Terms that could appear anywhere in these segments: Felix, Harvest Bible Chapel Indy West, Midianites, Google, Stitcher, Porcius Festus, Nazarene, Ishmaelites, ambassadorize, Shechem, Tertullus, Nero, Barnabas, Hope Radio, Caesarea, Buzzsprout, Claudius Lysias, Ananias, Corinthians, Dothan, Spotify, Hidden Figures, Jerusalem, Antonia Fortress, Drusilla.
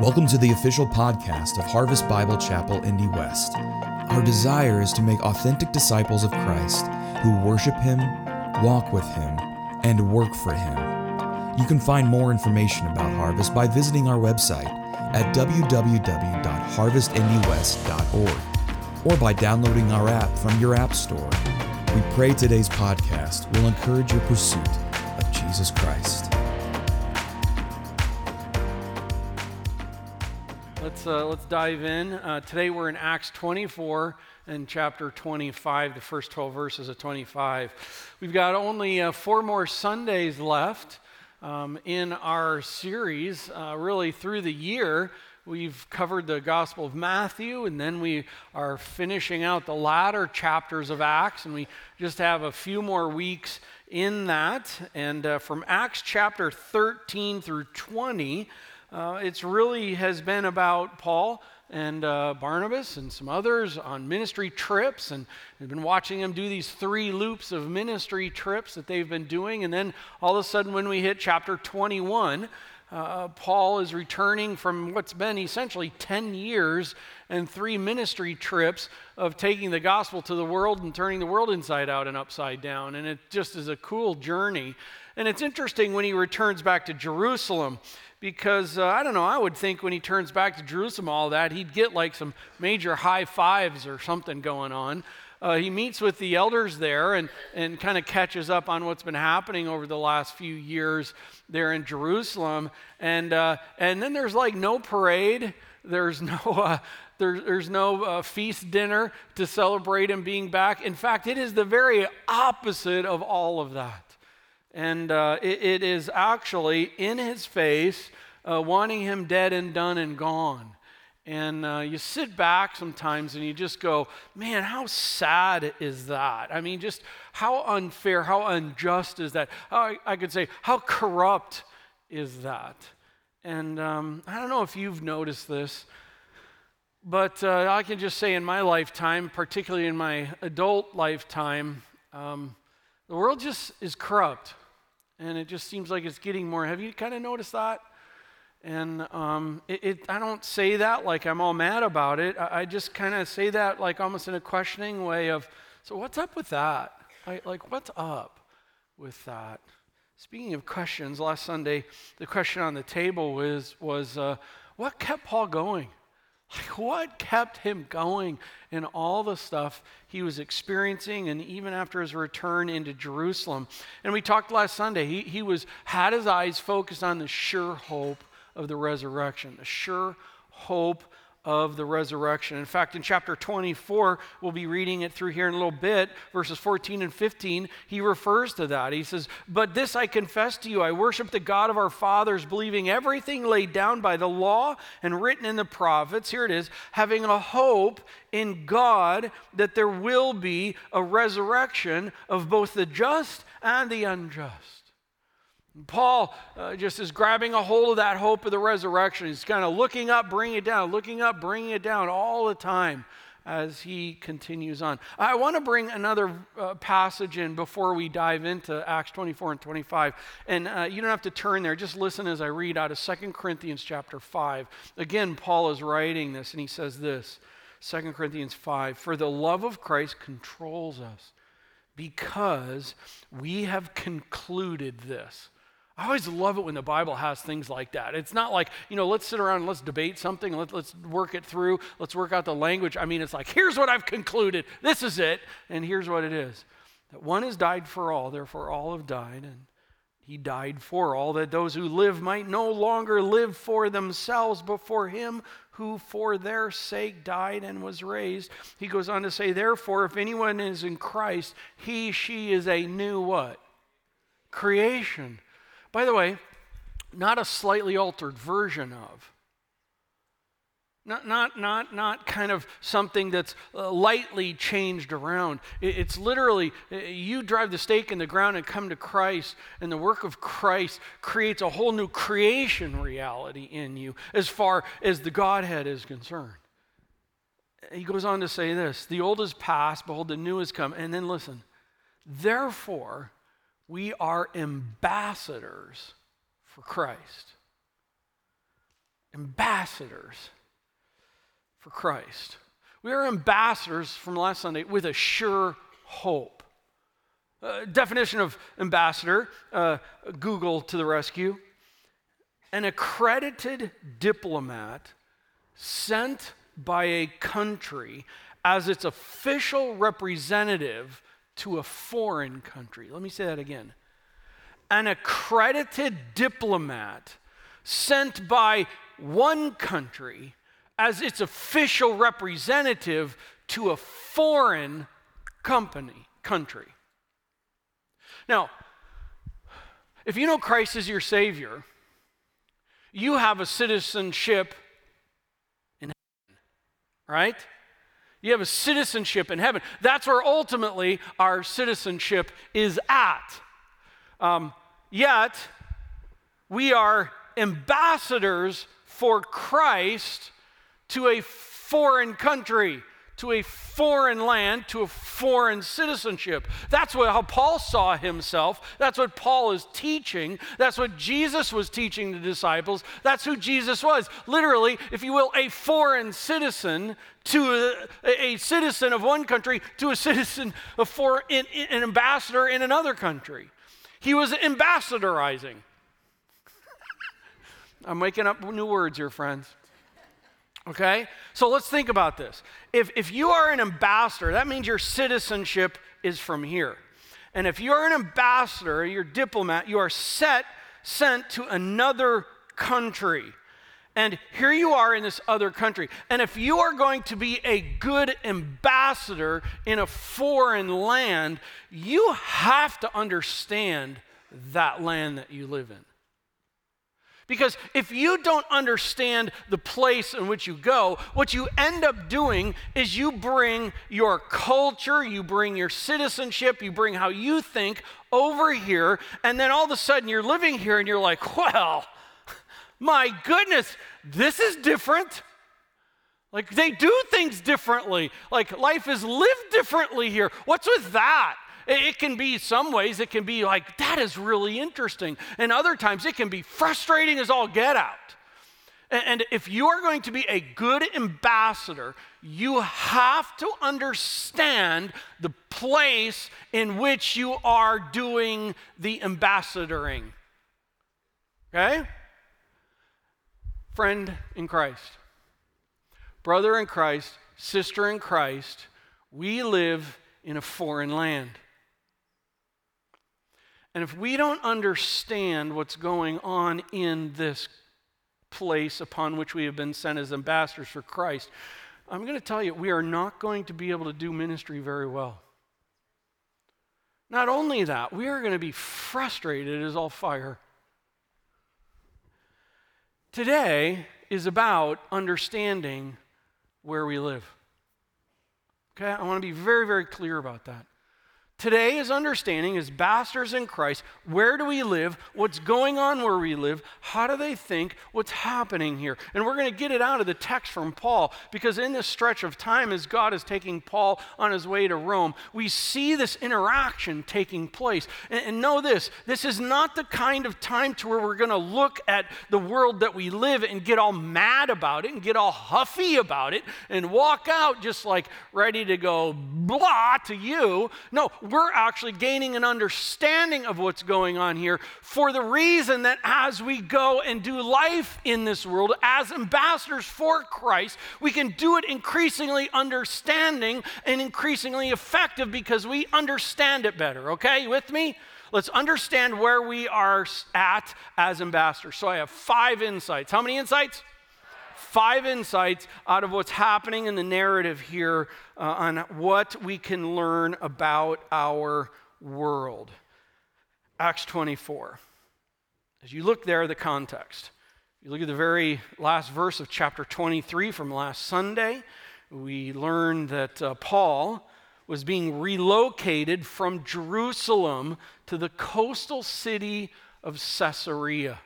Welcome to the official podcast of Harvest Bible Chapel Indy West. Our desire is to make authentic disciples of Christ who worship Him, walk with Him, and work for Him. You can find more information about Harvest by visiting our website at www.harvestindywest.org or by downloading our app from your app store. We pray today's podcast will encourage your pursuit of Jesus Christ. Let's dive in. Today we're in Acts 24 and chapter 25, the first 12 verses of 25. We've got only four more Sundays left in our series. Really through the year, we've covered the Gospel of Matthew, and then we are finishing out the latter chapters of Acts, and we just have a few more weeks in that. And from Acts chapter 13 through 20, it's really has been about Paul and Barnabas and some others on ministry trips, and we've been watching them do these three loops of ministry trips that they've been doing. And then all of a sudden when we hit chapter 21, Paul is returning from what's been essentially 10 years and three ministry trips of taking the gospel to the world and turning the world inside out and upside down. And it just is a cool journey. And it's interesting when he returns back to Jerusalem, because I would think when he turns back to Jerusalem, all that, he'd get like some major high fives or something going on. He meets with the elders there and kind of catches up on what's been happening over the last few years there in Jerusalem. And then there's like no parade. There's no feast dinner to celebrate him being back. In fact, it is the very opposite of all of that. And it is actually in his face, wanting him dead and done and gone. And you sit back sometimes and you just go, man, how sad is that? I mean, just how unfair, how unjust is that? I could say, how corrupt is that? And I don't know if you've noticed this, but I can just say in my lifetime, particularly in my adult lifetime, the world just is corrupt. And it just seems like it's getting more. Have you kind of noticed that? And I don't say that like I'm all mad about it. I just kind of say that like almost in a questioning way of, so what's up with that? What's up with that? Speaking of questions, last Sunday, the question on the table was what kept Paul going? Like, what kept him going in all the stuff he was experiencing, and even after his return into Jerusalem? And we talked last Sunday, he had his eyes focused on the sure hope of the resurrection, the sure hope of the resurrection. In fact, in chapter 24, we'll be reading it through here in a little bit, verses 14 and 15, he refers to that. He says, "But this I confess to you, I worship the God of our fathers, believing everything laid down by the law and written in the prophets," here it is, "having a hope in God that there will be a resurrection of both the just and the unjust." Paul just is grabbing a hold of that hope of the resurrection. He's kind of looking up, bringing it down all the time as he continues on. I want to bring another passage in before we dive into Acts 24 and 25. And you don't have to turn there. Just listen as I read out of 2 Corinthians chapter 5. Again, Paul is writing this, and he says this, 2 Corinthians 5, "For the love of Christ controls us, because we have concluded this." I always love it when the Bible has things like that. It's not like, let's sit around and let's debate something. Let's work it through. Let's work out the language. I mean, it's like, here's what I've concluded. This is it. And here's what it is. That one has died for all, therefore all have died. And he died for all, that those who live might no longer live for themselves, but for him who for their sake died and was raised. He goes on to say, "Therefore, if anyone is in Christ, she is a new" what? Creation. By the way, not a slightly altered version of. Not kind of something that's lightly changed around. It's literally, you drive the stake in the ground and come to Christ, and the work of Christ creates a whole new creation reality in you as far as the Godhead is concerned. He goes on to say this, "The old is past, behold, the new has come." And then listen, "Therefore, we are ambassadors for Christ." ambassadors for Christ. We are ambassadors from last Sunday with a sure hope. Definition of ambassador, Google to the rescue. An accredited diplomat sent by a country as its official representative to a foreign country. Let me say that again. An accredited diplomat sent by one country as its official representative to a foreign country. Now, if you know Christ as your Savior, you have a citizenship in heaven, right? You have a citizenship in heaven. That's where ultimately our citizenship is at. Yet, we are ambassadors for Christ to a foreign country, to a foreign land, to a foreign citizenship. That's how Paul saw himself. That's what Paul is teaching. That's what Jesus was teaching the disciples. That's who Jesus was. Literally, if you will, a foreign citizen to a citizen of one country to a citizen of an ambassador in another country. He was ambassadorizing. I'm making up new words here, friends. Okay? So let's think about this. If you are an ambassador, that means your citizenship is from here. And if you're an ambassador, you're a diplomat, you are sent to another country. And here you are in this other country. And if you are going to be a good ambassador in a foreign land, you have to understand that land that you live in. Because if you don't understand the place in which you go, what you end up doing is you bring your culture, you bring your citizenship, you bring how you think over here, and then all of a sudden you're living here and you're like, well, my goodness, this is different. Like, they do things differently. Like, life is lived differently here. What's with that? It can be, some ways, it can be like, that is really interesting. And other times, it can be frustrating as all get out. And if you are going to be a good ambassador, you have to understand the place in which you are doing the ambassadoring. Okay? Friend in Christ, brother in Christ, sister in Christ, we live in a foreign land. And if we don't understand what's going on in this place upon which we have been sent as ambassadors for Christ, I'm going to tell you, we are not going to be able to do ministry very well. Not only that, we are going to be frustrated as all fire. Today is about understanding where we live. Okay, I want to be very, very clear about that. Today is understanding, as ambassadors in Christ, where do we live, what's going on where we live, how do they think, what's happening here. And we're going to get it out of the text from Paul, because in this stretch of time as God is taking Paul on his way to Rome, we see this interaction taking place. And know this is not the kind of time to where we're going to look at the world that we live and get all mad about it and get all huffy about it and walk out just like ready to go blah to you. No. We're actually gaining an understanding of what's going on here for the reason that as we go and do life in this world as ambassadors for Christ, we can do it increasingly understanding and increasingly effective because we understand it better. Okay, you with me? Let's understand where we are at as ambassadors. So I have 5 insights. How many insights? 5 insights out of what's happening in the narrative here on what we can learn about our world. Acts 24. As you look there, the context. You look at the very last verse of chapter 23 from last Sunday, we learn that Paul was being relocated from Jerusalem to the coastal city of Caesarea.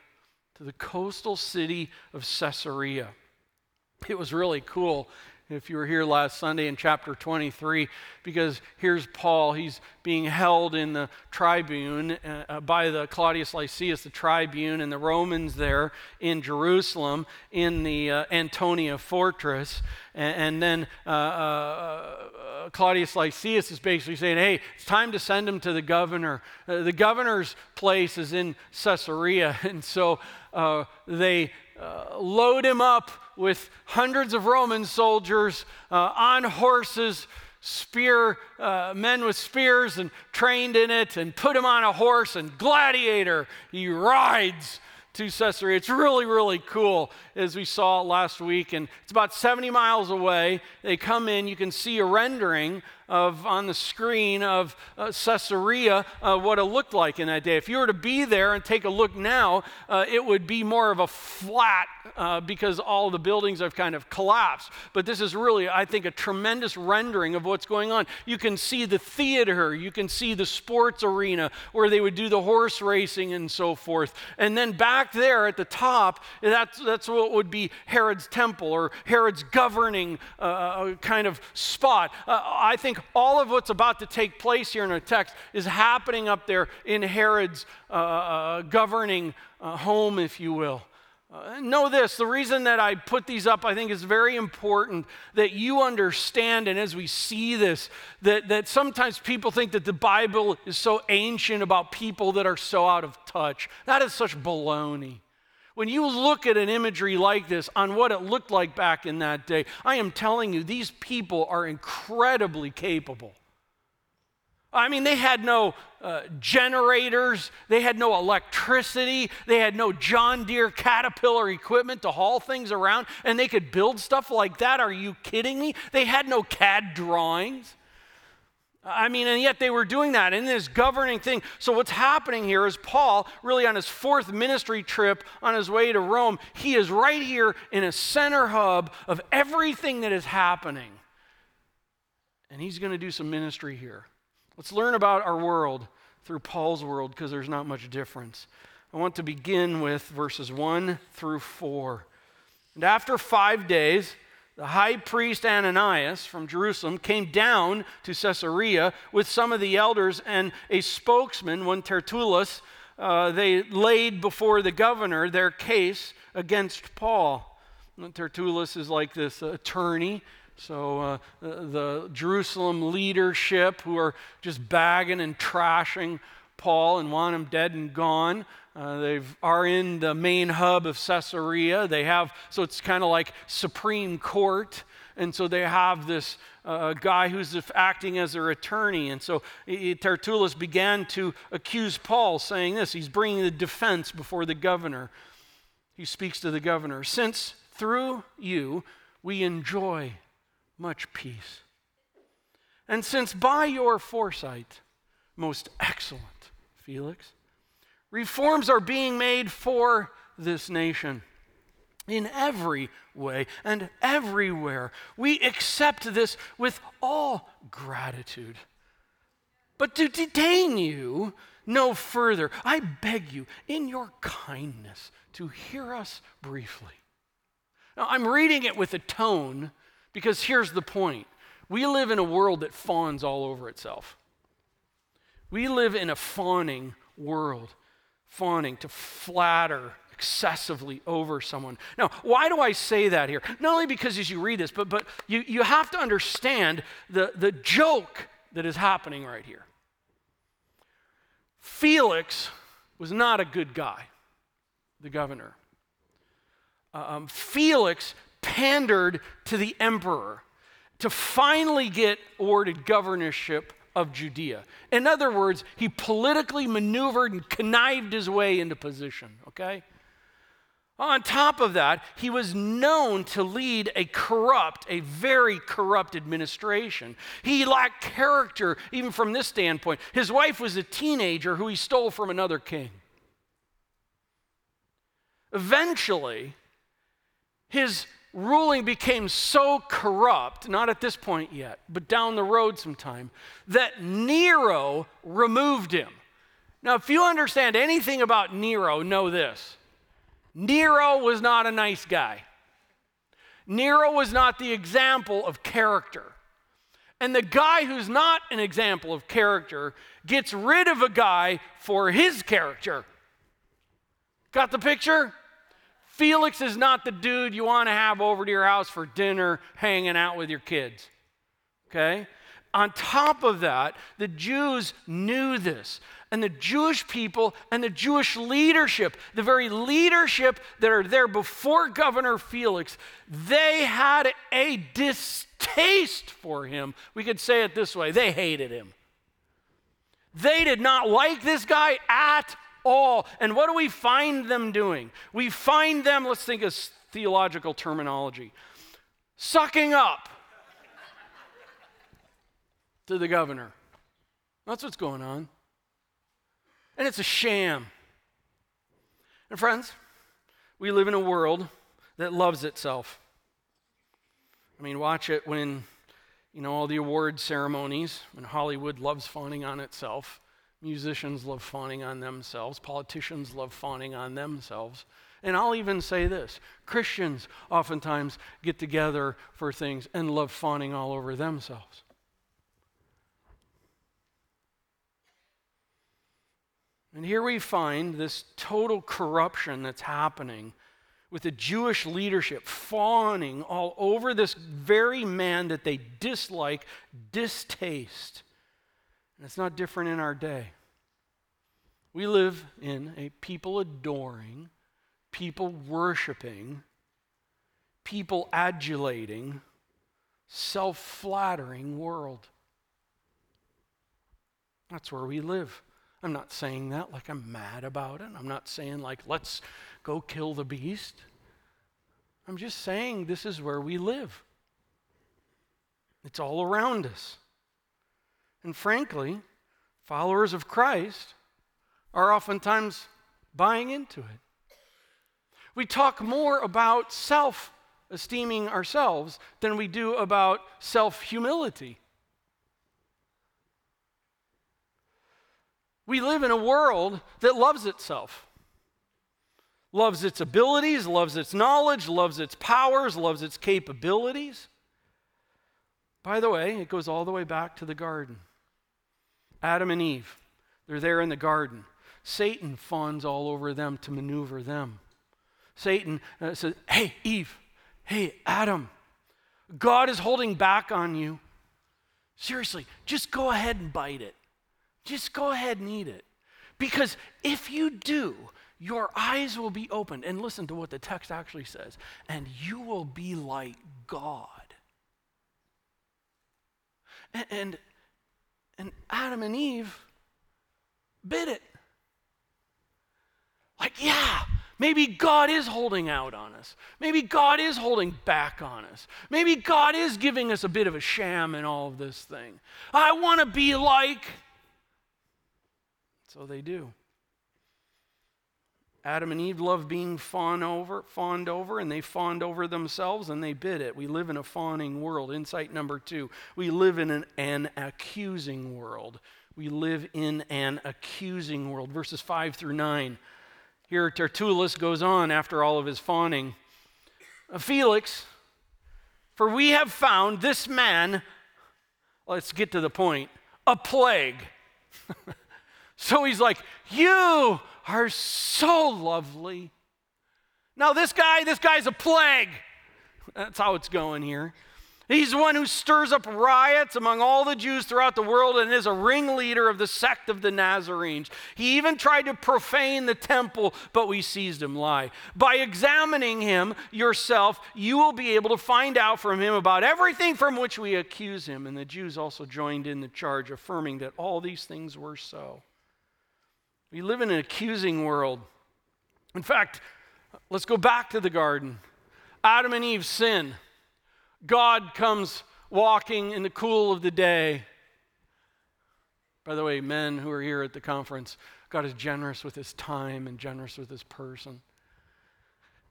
It was really cool if you were here last Sunday in chapter 23, because here's Paul. He's being held in the tribune by the Claudius Lysias, the tribune, and the Romans there in Jerusalem in the Antonia Fortress. And then Claudius Lysias is basically saying, hey, it's time to send him to the governor. The governor's place is in Caesarea, and so they load him up with hundreds of Roman soldiers on horses, men with spears and trained in it, and put him on a horse, and gladiator, he rides to Caesarea. It's really, really cool, as we saw last week, and it's about 70 miles away. They come in, you can see a rendering on the screen of Caesarea, what it looked like in that day. If you were to be there and take a look now, it would be more of a flat because all the buildings have kind of collapsed. But this is really, I think, a tremendous rendering of what's going on. You can see the theater, you can see the sports arena where they would do the horse racing and so forth. And then back there at the top, that's what would be Herod's temple or Herod's governing kind of spot. I think all of what's about to take place here in our text is happening up there in Herod's governing home, if you will. Know this, the reason that I put these up, I think, is very important that you understand, and as we see this, that sometimes people think that the Bible is so ancient about people that are so out of touch. That is such baloney. When you look at an imagery like this on what it looked like back in that day, I am telling you, these people are incredibly capable. I mean, they had no generators, they had no electricity, they had no John Deere Caterpillar equipment to haul things around, and they could build stuff like that. Are you kidding me? They had no CAD drawings. I mean, and yet they were doing that in this governing thing. So what's happening here is Paul, really on his fourth ministry trip on his way to Rome, he is right here in a center hub of everything that is happening. And he's going to do some ministry here. Let's learn about our world through Paul's world because there's not much difference. I want to begin with verses 1-4. And after 5 days, the high priest Ananias from Jerusalem came down to Caesarea with some of the elders and a spokesman, one Tertullus. They laid before the governor their case against Paul. And Tertullus is like this attorney. So the Jerusalem leadership who are just bagging and trashing Paul and want him dead and gone. They are in the main hub of Caesarea. They have, so it's kind of like Supreme Court. And so they have this guy who's acting as their attorney. And so Tertullus began to accuse Paul, saying this. He's bringing the defense before the governor. He speaks to the governor. Since through you we enjoy much peace, and since by your foresight, most excellent Felix, reforms are being made for this nation in every way and everywhere. We accept this with all gratitude. But to detain you no further, I beg you, in your kindness, to hear us briefly. Now, I'm reading it with a tone because here's the point. We live in a world that fawns all over itself. We live in a fawning world. Fawning, to flatter excessively over someone. Now, why do I say that here? Not only because as you read this, but you have to understand the joke that is happening right here. Felix was not a good guy, the governor. Felix pandered to the emperor to finally get awarded governorship of Judea. In other words, he politically maneuvered and connived his way into position, okay? On top of that, he was known to lead a very corrupt administration. He lacked character, even from this standpoint. His wife was a teenager who he stole from another king. Eventually, his ruling became so corrupt, not at this point yet, but down the road sometime, that Nero removed him. Now, if you understand anything about Nero, know this. Nero was not a nice guy. Nero was not the example of character. And the guy who's not an example of character gets rid of a guy for his character. Got the picture? Felix is not the dude you want to have over to your house for dinner, hanging out with your kids. Okay? On top of that, the Jews knew this. And the Jewish people and the Jewish leadership, the very leadership that are there before Governor Felix, they had a distaste for him. We could say it this way. They hated him. They did not like this guy at all. And what do we find them doing? We find them, let's think of theological terminology, sucking up to the governor. That's what's going on. And it's a sham. And friends, we live in a world that loves itself. I mean, watch it when, you know, all the award ceremonies, when Hollywood loves fawning on itself, musicians love fawning on themselves, politicians love fawning on themselves. And I'll even say this, Christians oftentimes get together for things and love fawning all over themselves. And here we find this total corruption that's happening with the Jewish leadership fawning all over this very man that they dislike, distaste. And it's not different in our day. We live in a people-adoring, people-worshiping, people-adulating, self-flattering world. That's where we live. I'm not saying that like I'm mad about it. I'm not saying like, let's go kill the beast. I'm just saying this is where we live. It's all around us. And frankly, followers of Christ are oftentimes buying into it. We talk more about self-esteeming ourselves than we do about self-humility. We live in a world that loves itself, loves its abilities, loves its knowledge, loves its powers, loves its capabilities. By the way, it goes all the way back to the garden. Adam and Eve, they're there in the garden. Satan fawns all over them to maneuver them. Satan says, hey, Eve, hey, Adam, God is holding back on you. Seriously, just go ahead and bite it. Just go ahead and eat it. Because if you do, your eyes will be opened. And listen to what the text actually says. And you will be like God. And Adam and Eve bit it. Like, yeah, maybe God is holding out on us. Maybe God is holding back on us. Maybe God is giving us a bit of a sham in all of this thing. I want to be like... So they do. Adam and Eve loved being fawned over, and they fawned over themselves, and they bit it. We live in a fawning world. Insight number 2. We live in an accusing world. We live in an accusing world. Verses 5-9. Here Tertullus goes on after all of his fawning. Felix, for we have found this man, let's get to the point, a plague. So he's like, you are so lovely. Now this guy's a plague. That's how it's going here. He's the one who stirs up riots among all the Jews throughout the world and is a ringleader of the sect of the Nazarenes. He even tried to profane the temple, but we seized him. Lie. By examining him yourself, you will be able to find out from him about everything from which we accuse him. And the Jews also joined in the charge, affirming that all these things were so. We live in an accusing world. In fact, let's go back to the garden. Adam and Eve sin. God comes walking in the cool of the day. By the way, men who are here at the conference, God is generous with his time and generous with his person.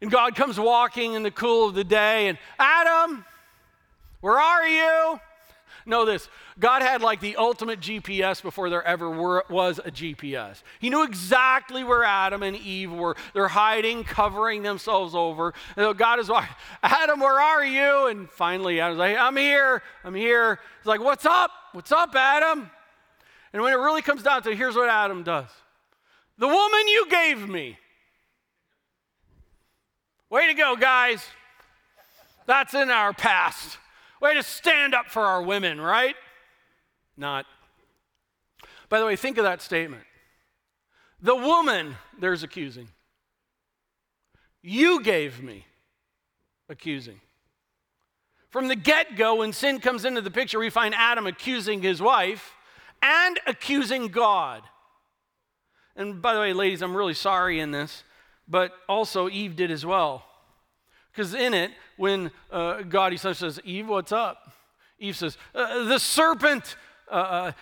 And God comes walking in the cool of the day and, Adam, where are you? Know this, God had like the ultimate GPS before there ever was a GPS. He knew exactly where Adam and Eve were. They're hiding, covering themselves over. And so God is like, Adam, where are you? And finally Adam's like, I'm here. He's like, what's up, Adam? And when it really comes down to it, here's what Adam does. The woman you gave me. Way to go, guys. That's in our past. Way to stand up for our women, right? Not. By the way, think of that statement. The woman, there's accusing. You gave me, accusing. From the get-go, when sin comes into the picture, we find Adam accusing his wife and accusing God. And by the way, ladies, I'm really sorry in this, but also Eve did as well. Because in it, when God himself says, Eve, what's up? Eve says, the serpent,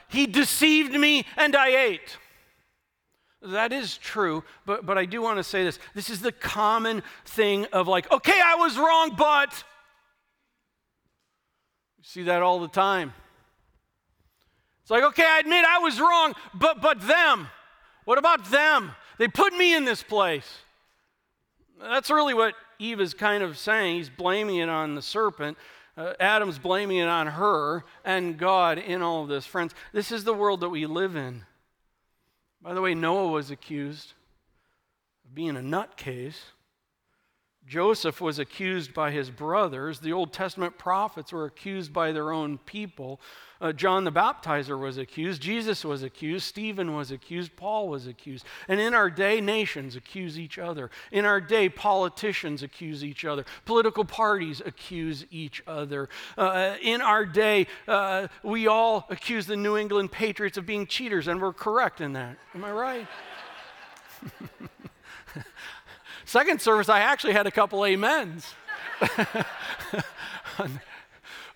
he deceived me and I ate. That is true, but I do want to say this. This is the common thing of like, okay, I was wrong, but. You see that all the time. It's like, okay, I admit I was wrong, but them. What about them? They put me in this place. That's really what Eve is kind of saying. He's blaming it on the serpent. Adam's blaming it on her and God in all of this. Friends, this is the world that we live in. By the way, Noah was accused of being a nutcase. Joseph was accused by his brothers. The Old Testament prophets were accused by their own people. John the Baptizer was accused. Jesus was accused. Stephen was accused. Paul was accused. And in our day, nations accuse each other. In our day, politicians accuse each other. Political parties accuse each other. In our day, we all accuse the New England Patriots of being cheaters, and we're correct in that. Am I right? Second service, I actually had a couple amens.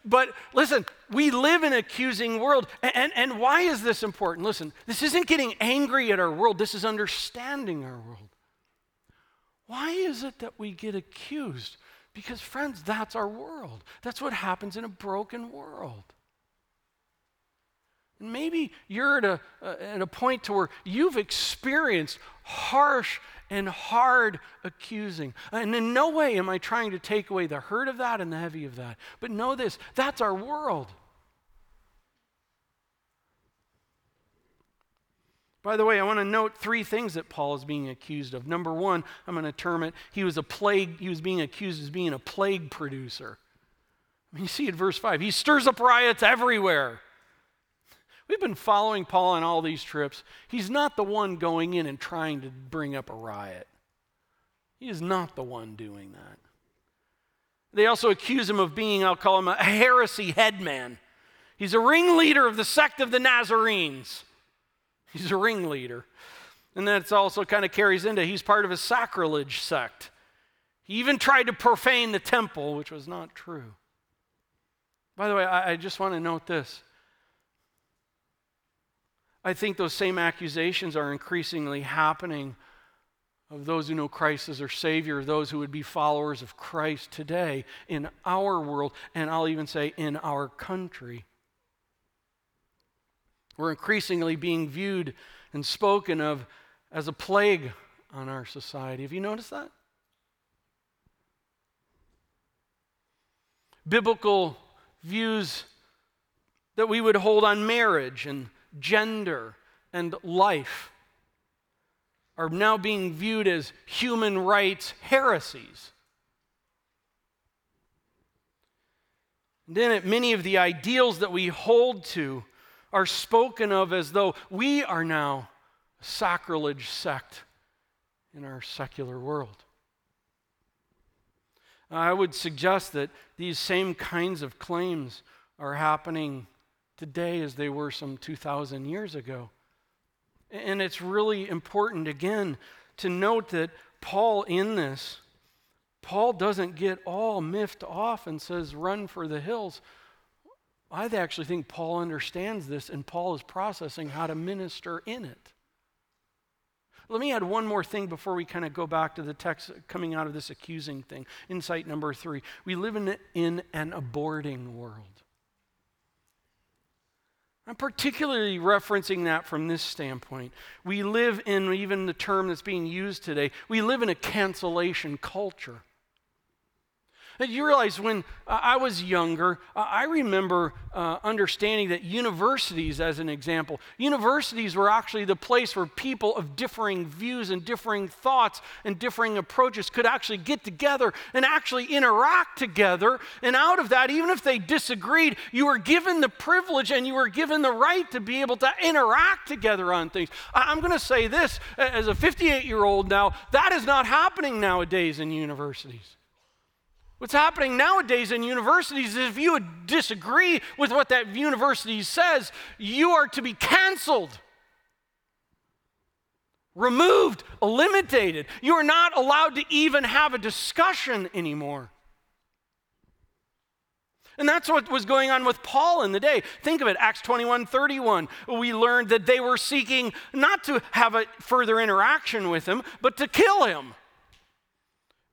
But listen, we live in an accusing world. And why is this important? Listen, this isn't getting angry at our world. This is understanding our world. Why is it that we get accused? Because, friends, that's our world. That's what happens in a broken world. And maybe you're at a point to where you've experienced harsh and hard accusing. And in no way am I trying to take away the hurt of that and the heavy of that. But know this, that's our world. By the way, I want to note three things that Paul is being accused of. Number one, I'm going to term it, he was being accused as being a plague producer. I mean, you see it in verse 5, he stirs up riots everywhere. We've been following Paul on all these trips. He's not the one going in and trying to bring up a riot. He is not the one doing that. They also accuse him of being, I'll call him a heresy headman. He's a ringleader of the sect of the Nazarenes. He's a ringleader. And that's also kind of carries into, he's part of a sacrilege sect. He even tried to profane the temple, which was not true. By the way, I just want to note this. I think those same accusations are increasingly happening of those who know Christ as their Savior, those who would be followers of Christ today in our world, and I'll even say in our country. We're increasingly being viewed and spoken of as a plague on our society. Have you noticed that? Biblical views that we would hold on marriage and gender and life are now being viewed as human rights heresies. And in it, many of the ideals that we hold to are spoken of as though we are now a sacrilege sect in our secular world. I would suggest that these same kinds of claims are happening today as they were some 2,000 years ago. And it's really important, again, to note that Paul in this, Paul doesn't get all miffed off and says, run for the hills. I actually think Paul understands this, and Paul is processing how to minister in it. Let me add one more thing before we kind of go back to the text coming out of this accusing thing. Insight number 3, we live in an aborting world. I'm particularly referencing that from this standpoint. We live in, even the term that's being used today, we live in a cancellation culture. And you realize when I was younger, I remember understanding that universities, as an example, universities were actually the place where people of differing views and differing thoughts and differing approaches could actually get together and actually interact together. And out of that, even if they disagreed, you were given the privilege and you were given the right to be able to interact together on things. I'm going to say this, as a 58-year-old now, that is not happening nowadays in universities. What's happening nowadays in universities is if you disagree with what that university says, you are to be canceled, removed, eliminated. You are not allowed to even have a discussion anymore. And that's what was going on with Paul in the day. Think of it, Acts 21:31. We learned that they were seeking not to have a further interaction with him, but to kill him.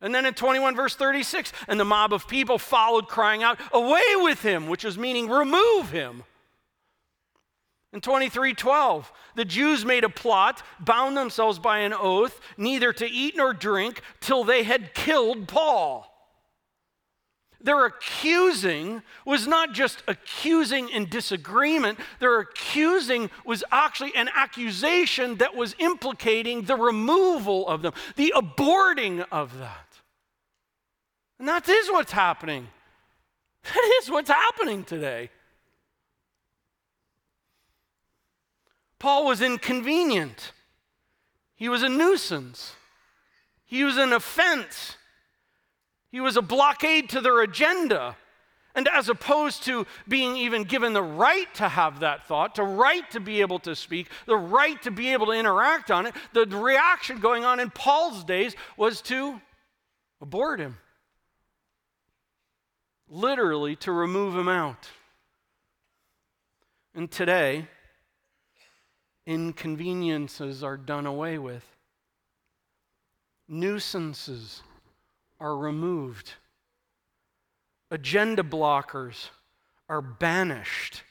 And then in 21 verse 36, and the mob of people followed, crying out, "Away with him," which is meaning remove him. In 23:12, the Jews made a plot, bound themselves by an oath, neither to eat nor drink till they had killed Paul. Their accusing was not just accusing in disagreement. Their accusing was actually an accusation that was implicating the removal of them, the aborting of that. And that is what's happening. That is what's happening today. Paul was inconvenient. He was a nuisance. He was an offense. He was a blockade to their agenda. And as opposed to being even given the right to have that thought, the right to be able to speak, the right to be able to interact on it, the reaction going on in Paul's days was to abort him. Literally to remove him out. And today, inconveniences are done away with. Nuisances are removed. Agenda blockers are banished.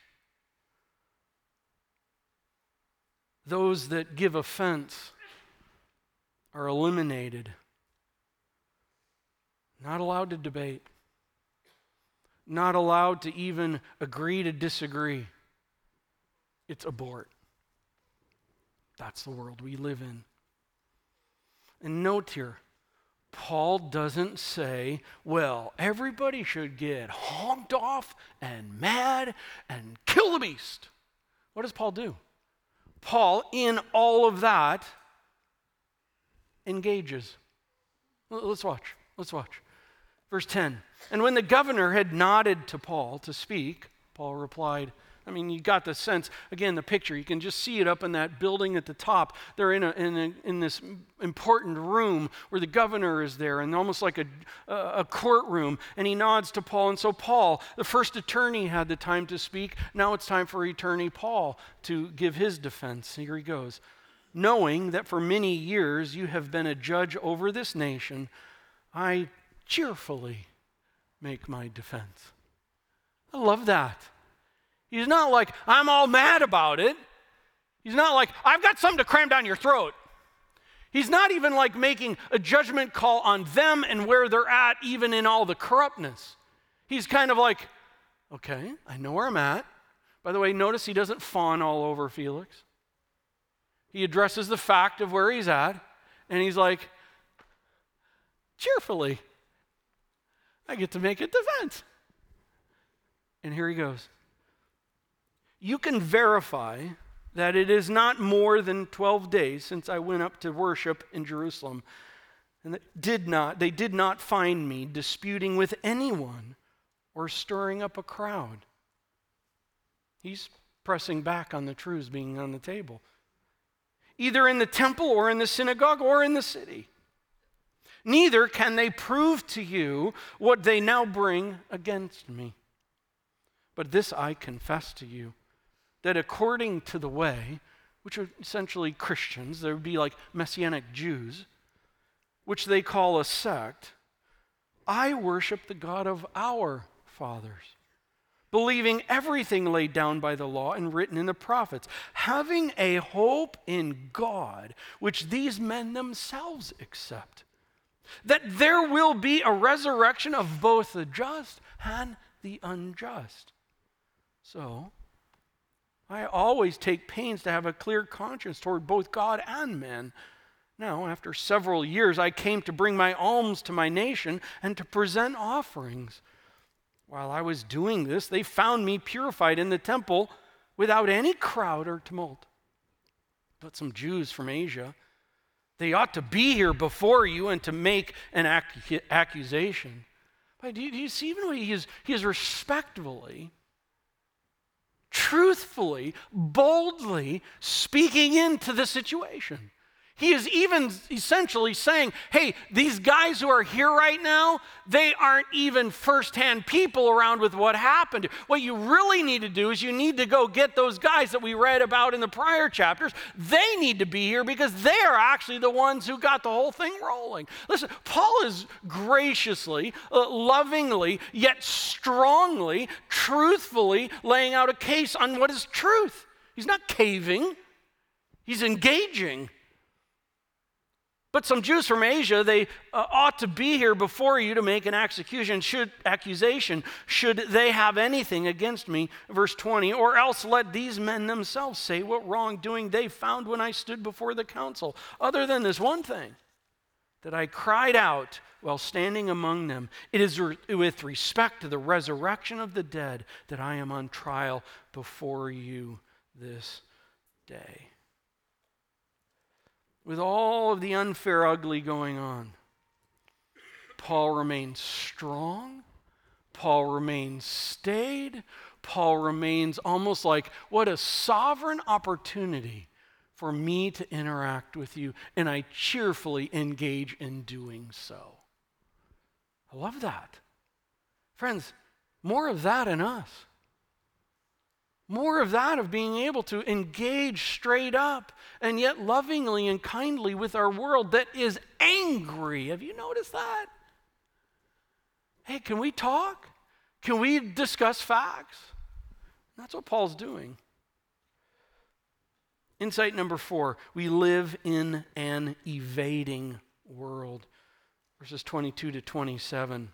Those that give offense are eliminated. Not allowed to debate. Not allowed to even agree to disagree. It's abort. That's the world we live in. And note here, Paul doesn't say, well, everybody should get honked off and mad and kill the beast. What does Paul do? Paul, in all of that, engages. Let's watch. Let's watch. Verse 10. And when the governor had nodded to Paul to speak, Paul replied, I mean, you got the sense, again, the picture. You can just see it up in that building at the top. They're in this important room where the governor is there, and almost like a courtroom, and he nods to Paul. And so Paul, the first attorney, had the time to speak. Now it's time for attorney Paul to give his defense. Here he goes. Knowing that for many years you have been a judge over this nation, I cheerfully make my defense. I love that. He's not like, I'm all mad about it. He's not like, I've got something to cram down your throat. He's not even like making a judgment call on them and where they're at, even in all the corruptness. He's kind of like, okay, I know where I'm at. By the way, notice he doesn't fawn all over Felix. He addresses the fact of where he's at, and he's like, cheerfully, I get to make a defense. And here he goes. You can verify that it is not more than 12 days since I went up to worship in Jerusalem, and they did not find me disputing with anyone or stirring up a crowd. He's pressing back on the truths being on the table, either in the temple or in the synagogue or in the city. Neither can they prove to you what they now bring against me. But this I confess to you, that according to the way, which are essentially Christians, there would be like Messianic Jews, which they call a sect, I worship the God of our fathers, believing everything laid down by the law and written in the prophets, having a hope in God, which these men themselves accept, that there will be a resurrection of both the just and the unjust. So, I always take pains to have a clear conscience toward both God and men. Now, after several years, I came to bring my alms to my nation and to present offerings. While I was doing this, they found me purified in the temple without any crowd or tumult. But some Jews from Asia, they ought to be here before you and to make an accusation. But do you see, even though he is respectfully, truthfully, boldly speaking into the situation. He is even essentially saying, hey, these guys who are here right now, they aren't even firsthand people around with what happened. What you really need to do is you need to go get those guys that we read about in the prior chapters. They need to be here because they are actually the ones who got the whole thing rolling. Listen, Paul is graciously, lovingly, yet strongly, truthfully laying out a case on what is truth. He's not caving. He's engaging. But some Jews from Asia, they ought to be here before you to make an accusation, should they have anything against me, verse 20, or else let these men themselves say what wrongdoing they found when I stood before the council. Other than this one thing, that I cried out while standing among them, it is with respect to the resurrection of the dead that I am on trial before you this day. With all of the unfair ugly going on, Paul remains strong, Paul remains staid, Paul remains almost like, what a sovereign opportunity for me to interact with you, and I cheerfully engage in doing so. I love that. Friends, more of that in us. More of that, of being able to engage straight up and yet lovingly and kindly with our world that is angry. Have you noticed that? Hey, can we talk? Can we discuss facts? That's what Paul's doing. Insight number 4, we live in an evading world. Verses 22 to 27.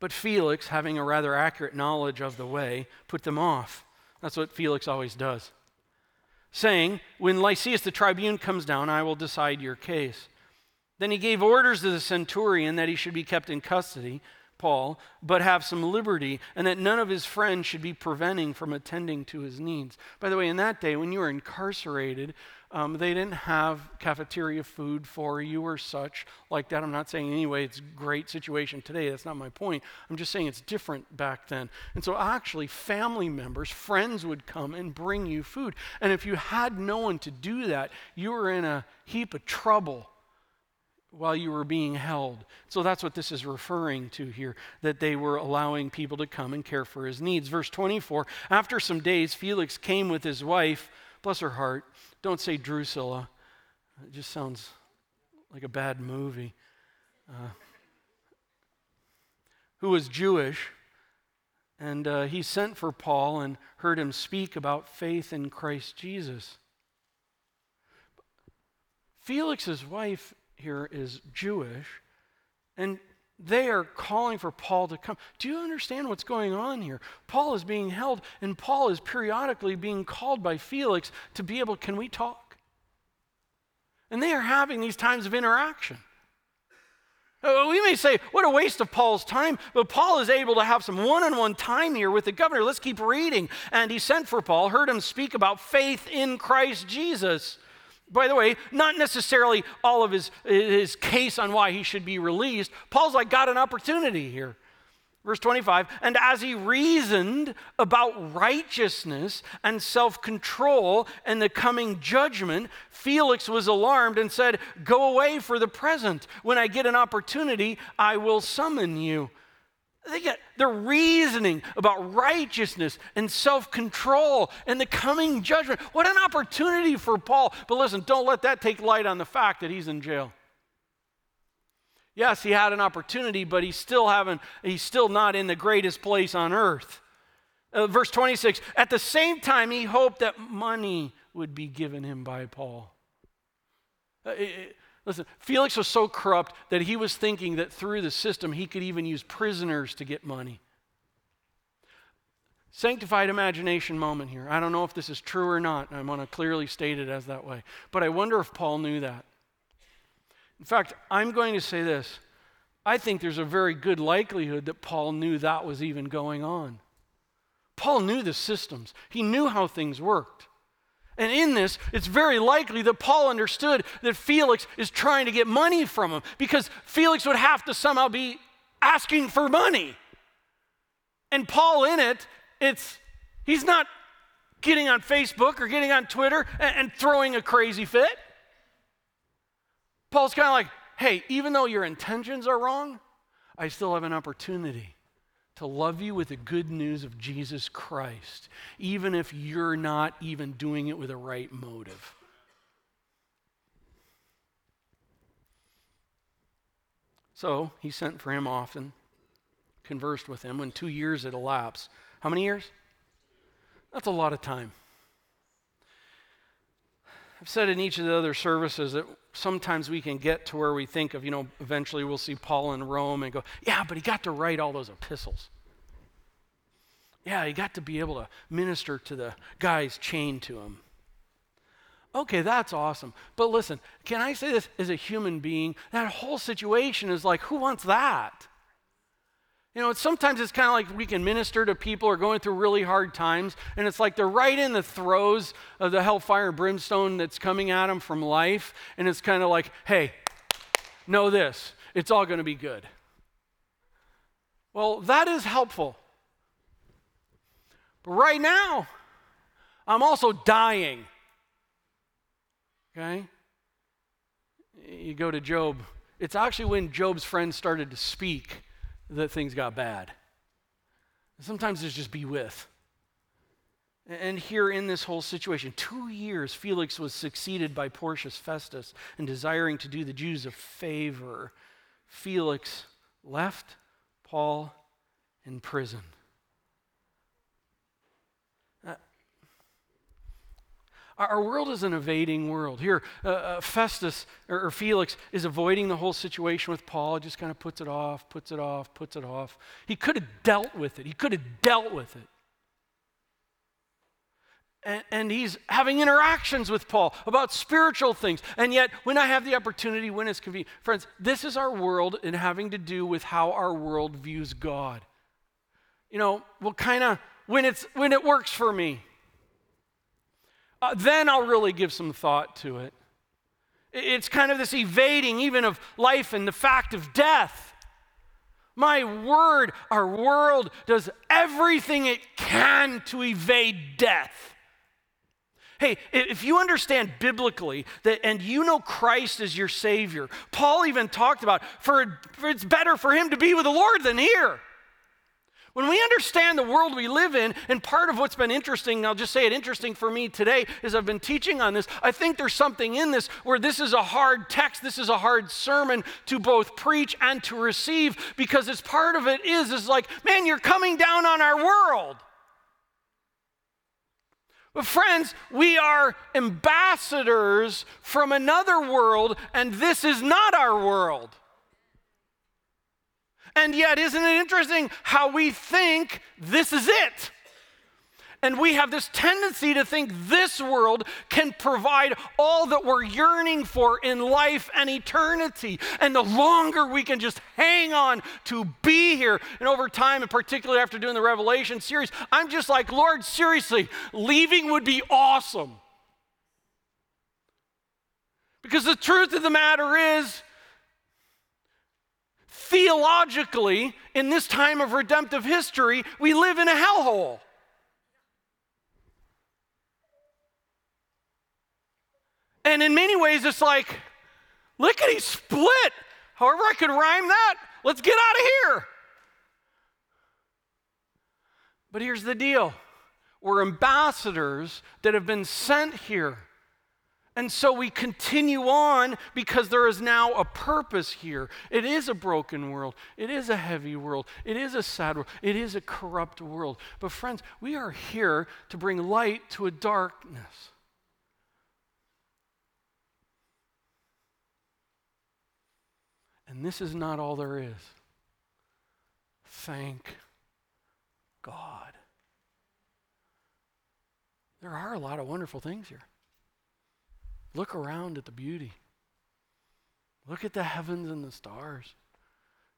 But Felix, having a rather accurate knowledge of the way, put them off. That's what Felix always does. Saying, when Lysias the tribune comes down, I will decide your case. Then he gave orders to the centurion that he should be kept in custody, Paul, but have some liberty, and that none of his friends should be preventing from attending to his needs. By the way, in that day, when you were incarcerated, they didn't have cafeteria food for you or such like that. I'm not saying anyway it's a great situation today. That's not my point. I'm just saying it's different back then. And so actually family members, friends would come and bring you food. And if you had no one to do that, you were in a heap of trouble while you were being held. So that's what this is referring to here, that they were allowing people to come and care for his needs. Verse 24, after some days, Felix came with his wife, bless her heart. Don't say Drusilla. It just sounds like a bad movie. Who was Jewish, and he sent for Paul and heard him speak about faith in Christ Jesus. Felix's wife here is Jewish, and they are calling for Paul to come. Do you understand what's going on here? Paul is being held, and Paul is periodically being called by Felix to be able, can we talk? And they are having these times of interaction. We may say, what a waste of Paul's time, but Paul is able to have some one-on-one time here with the governor. Let's keep reading. And he sent for Paul, heard him speak about faith in Christ Jesus. By the way, not necessarily all of his case on why he should be released. Paul's like, got an opportunity here. Verse 25, and as he reasoned about righteousness and self-control and the coming judgment, Felix was alarmed and said, go away for the present. When I get an opportunity, I will summon you. They're reasoning about righteousness and self-control and the coming judgment. What an opportunity for Paul. But listen, don't let that take light on the fact that he's in jail. Yes, he had an opportunity, but he's still not in the greatest place on earth. Verse 26, at the same time, he hoped that money would be given him by Paul. Listen, Felix was so corrupt that he was thinking that through the system, he could even use prisoners to get money. Sanctified imagination moment here. I don't know if this is true or not. I want to clearly state it as that way. But I wonder if Paul knew that. In fact, I'm going to say this. I think there's a very good likelihood that Paul knew that was even going on. Paul knew the systems. He knew how things worked. And in this, it's very likely that Paul understood that Felix is trying to get money from him, because Felix would have to somehow be asking for money. And Paul in it, he's not getting on Facebook or getting on Twitter and throwing a crazy fit. Paul's kind of like, hey, even though your intentions are wrong, I still have an opportunity to love you with the good news of Jesus Christ, even if you're not even doing it with a right motive. So he sent for him often, conversed with him. When 2 years had elapsed, how many years? That's a lot of time. I've said in each of the other services that sometimes we can get to where we think of, eventually we'll see Paul in Rome and go, yeah, but he got to write all those epistles. Yeah, he got to be able to minister to the guys chained to him. Okay, that's awesome. But listen, can I say this? As a human being, that whole situation is like, who wants that? Sometimes it's kind of like we can minister to people who are going through really hard times, and it's like they're right in the throes of the hellfire and brimstone that's coming at them from life, and it's kind of like, hey, know this, it's all going to be good. Well, that is helpful. But right now, I'm also dying. Okay? You go to Job. It's actually when Job's friends started to speak that things got bad. Sometimes there's just be with. And here in this whole situation, 2 years, Felix was succeeded by Porcius Festus, and desiring to do the Jews a favor, Felix left Paul in prison. Our world is an evading world. Here, Festus or Felix is avoiding the whole situation with Paul. Just kind of puts it off. He could have dealt with it. And he's having interactions with Paul about spiritual things. And yet, when I have the opportunity, when it's convenient. Friends, this is our world, and having to do with how our world views God. We'll kind of, when it works for me. Then I'll really give some thought to it. It's kind of this evading even of life and the fact of death. My word, our world does everything it can to evade death. Hey, if you understand biblically that, and Christ as your Savior, Paul even talked about, for it's better for him to be with the Lord than here. When we understand the world we live in, and part of what's been interesting, and I'll just say it interesting for me today, is I've been teaching on this. I think there's something in this where this is a hard text, this is a hard sermon to both preach and to receive, because it's part of it is like, man, you're coming down on our world. But friends, we are ambassadors from another world, and this is not our world. And yet, isn't it interesting how we think this is it? And we have this tendency to think this world can provide all that we're yearning for in life and eternity. And the longer we can just hang on to be here, and over time, and particularly after doing the Revelation series, I'm just like, Lord, seriously, leaving would be awesome. Because the truth of the matter is, theologically, in this time of redemptive history, we live in a hellhole. And in many ways, it's like, lickety split. However I could rhyme that, let's get out of here. But here's the deal. We're ambassadors that have been sent here. And so we continue on because there is now a purpose here. It is a broken world. It is a heavy world. It is a sad world. It is a corrupt world. But friends, we are here to bring light to a darkness. And this is not all there is. Thank God. There are a lot of wonderful things here. Look around at the beauty. Look at the heavens and the stars.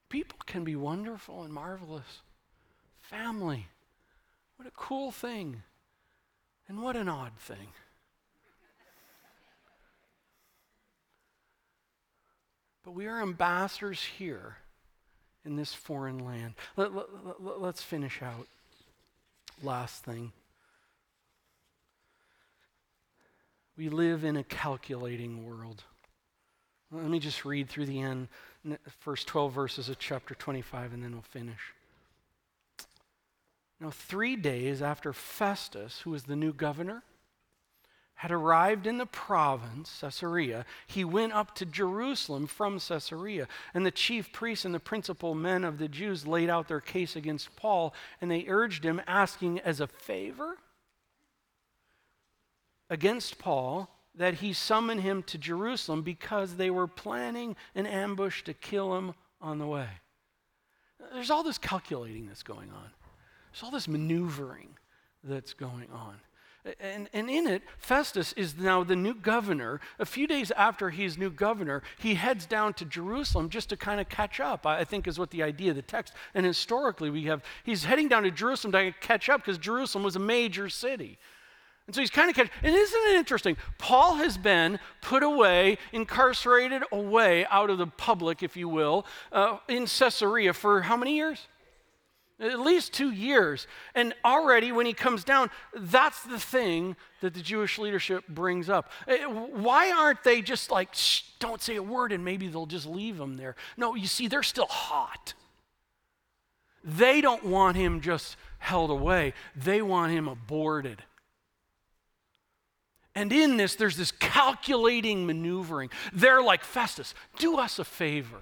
People can be wonderful and marvelous. Family, what a cool thing. And what an odd thing. But we are ambassadors here in this foreign land. Let's finish out. Last thing. We live in a calculating world. Let me just read through the end, first 12 verses of chapter 25, and then we'll finish. Now, 3 days after Festus, who was the new governor, had arrived in the province, Caesarea, he went up to Jerusalem from Caesarea, and the chief priests and the principal men of the Jews laid out their case against Paul, and they urged him, asking as a favor against Paul, that he summon him to Jerusalem because they were planning an ambush to kill him on the way. There's all this calculating that's going on. There's all this maneuvering that's going on. And in it, Festus is now the new governor. A few days after he's new governor, he heads down to Jerusalem just to kind of catch up, I think is what the idea of the text. And historically we have, he's heading down to Jerusalem to catch up because Jerusalem was a major city. And so he's kind of catching, and isn't it interesting? Paul has been put away, incarcerated away out of the public, if you will, in Caesarea for how many years? At least 2 years. And already when he comes down, that's the thing that the Jewish leadership brings up. Why aren't they just like, shh, don't say a word and maybe they'll just leave him there? No, you see, they're still hot. They don't want him just held away. They want him aborted. And in this, there's this calculating maneuvering. They're like, Festus, do us a favor.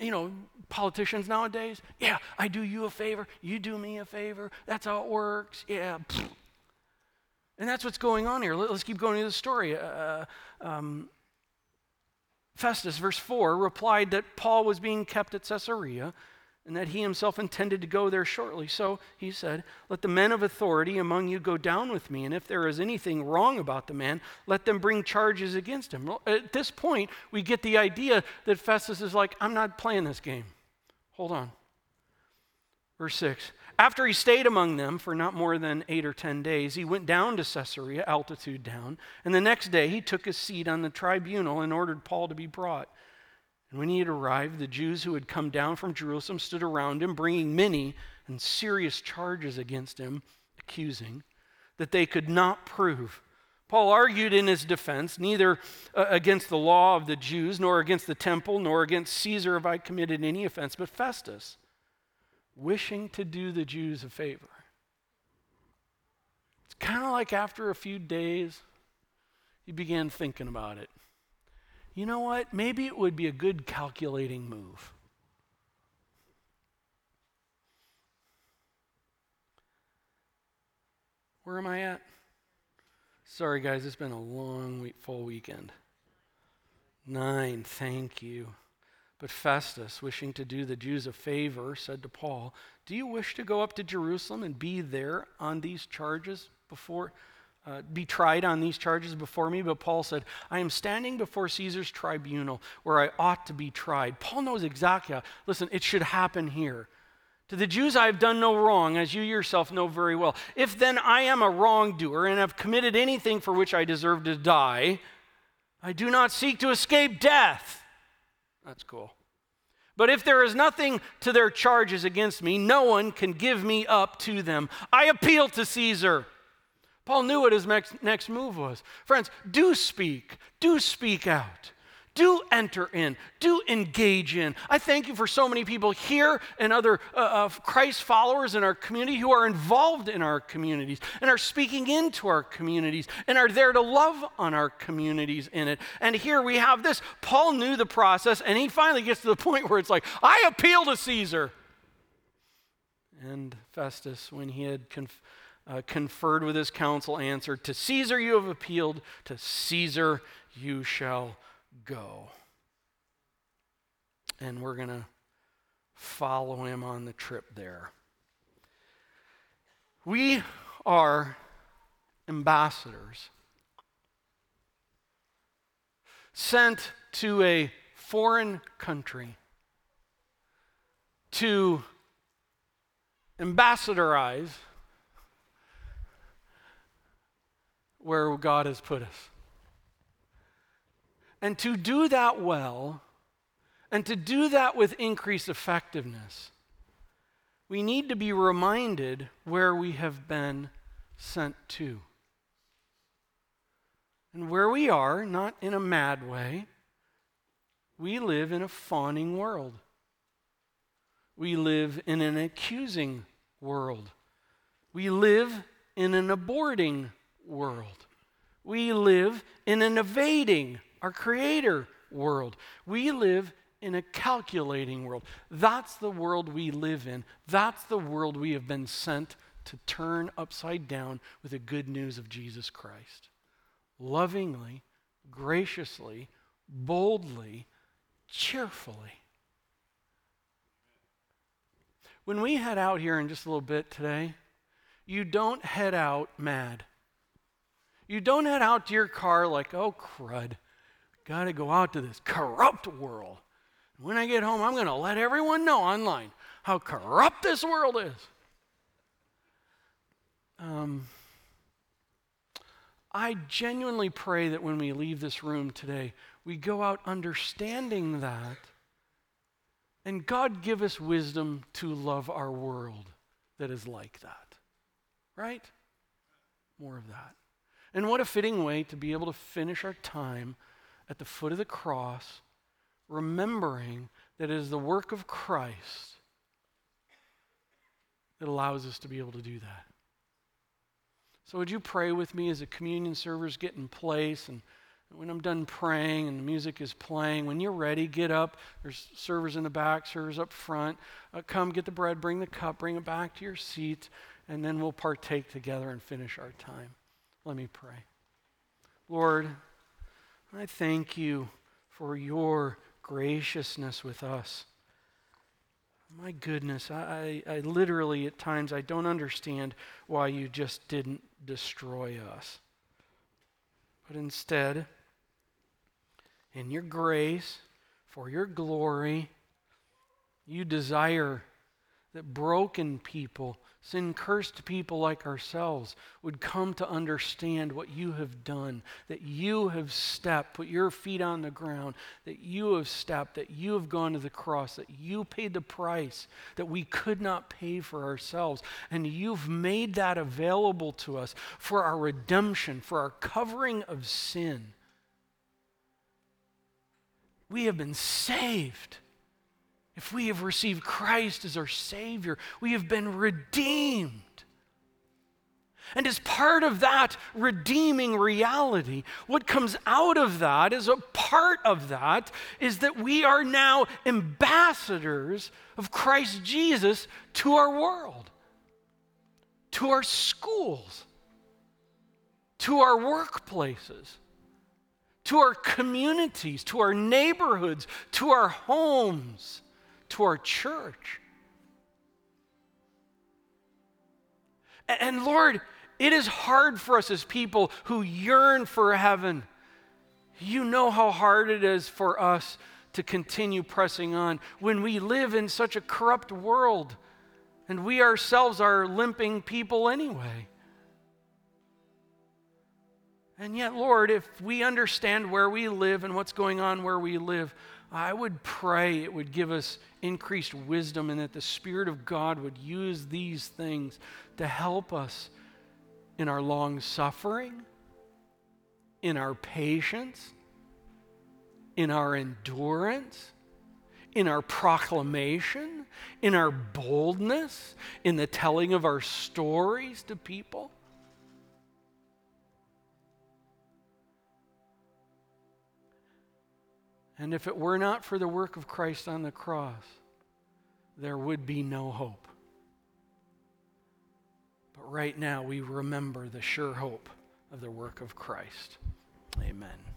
You know, politicians nowadays, yeah, I do you a favor, you do me a favor, that's how it works, yeah. And that's what's going on here. Let's keep going to the story. Festus, verse 4, replied that Paul was being kept at Caesarea and that he himself intended to go there shortly. So he said, let the men of authority among you go down with me, and if there is anything wrong about the man, let them bring charges against him. Well, at this point, we get the idea that Festus is like, I'm not playing this game. Hold on. Verse 6, after he stayed among them for not more than 8 or 10 days, he went down to Caesarea, altitude down, and the next day he took his seat on the tribunal and ordered Paul to be brought. And when he had arrived, the Jews who had come down from Jerusalem stood around him, bringing many and serious charges against him, accusing, that they could not prove. Paul argued in his defense, neither against the law of the Jews, nor against the temple, nor against Caesar have I committed any offense, but Festus, wishing to do the Jews a favor. It's kind of like after a few days, he began thinking about it. You know what? Maybe it would be a good calculating move. Where am I at? Sorry, guys, it's been a long week, full weekend. 9, thank you. But Festus, wishing to do the Jews a favor, said to Paul, do you wish to go up to Jerusalem and be there on these charges before... be tried on these charges before me? But Paul said, I am standing before Caesar's tribunal where I ought to be tried. Paul knows exactly. Listen, it should happen here. To the Jews I have done no wrong, as you yourself know very well. If then I am a wrongdoer and have committed anything for which I deserve to die, I do not seek to escape death. That's cool. But if there is nothing to their charges against me, no one can give me up to them. I appeal to Caesar. Paul knew what his next move was. Friends, do speak out. do enter in, do engage in. I thank you for so many people here and other Christ followers in our community who are involved in our communities and are speaking into our communities and are there to love on our communities in it. And here we have this. Paul knew the process, and he finally gets to the point where it's like, I appeal to Caesar. And Festus, when he had conferred with his council, answered, to Caesar you have appealed, to Caesar you shall go. And we're going to follow him on the trip there. We are ambassadors sent to a foreign country to ambassadorize where God has put us. And to do that well, and to do that with increased effectiveness, we need to be reminded where we have been sent to. And where we are, not in a mad way, we live in a fawning world. We live in an accusing world. We live in an aborting world. We live in an evading, our Creator world. We live in a calculating world. That's the world we live in. That's the world we have been sent to turn upside down with the good news of Jesus Christ. Lovingly, graciously, boldly, cheerfully. When we head out here in just a little bit today, you don't head out mad. You don't head out to your car like, oh, crud, got to go out to this corrupt world. When I get home, I'm going to let everyone know online how corrupt this world is. I genuinely pray that when we leave this room today, we go out understanding that. And God give us wisdom to love our world that is like that, right? More of that. And what a fitting way to be able to finish our time at the foot of the cross, remembering that it is the work of Christ that allows us to be able to do that. So would you pray with me as the communion servers get in place, and when I'm done praying and the music is playing, when you're ready, get up. There's servers in the back, servers up front. Come, get the bread, bring the cup, bring it back to your seat, and then we'll partake together and finish our time. Let me pray. Lord, I thank you for your graciousness with us. My goodness, I literally at times I don't understand why you just didn't destroy us. But instead, in your grace, for your glory, you desire that broken people, sin-cursed people like ourselves, would come to understand what you have done, that you have stepped, put your feet on the ground, that you have stepped, that you have gone to the cross, that you paid the price that we could not pay for ourselves. And you've made that available to us for our redemption, for our covering of sin. We have been saved. If we have received Christ as our Savior, we have been redeemed. And as part of that redeeming reality, what comes out of that, as a part of that, is that we are now ambassadors of Christ Jesus to our world, to our schools, to our workplaces, to our communities, to our neighborhoods, to our homes, to our church. And Lord, it is hard for us as people who yearn for heaven. You know how hard it is for us to continue pressing on when we live in such a corrupt world and we ourselves are limping people anyway. And yet, Lord, if we understand where we live and what's going on where we live, I would pray it would give us increased wisdom and that the Spirit of God would use these things to help us in our long suffering, in our patience, in our endurance, in our proclamation, in our boldness, in the telling of our stories to people. And if it were not for the work of Christ on the cross, there would be no hope. But right now, we remember the sure hope of the work of Christ. Amen.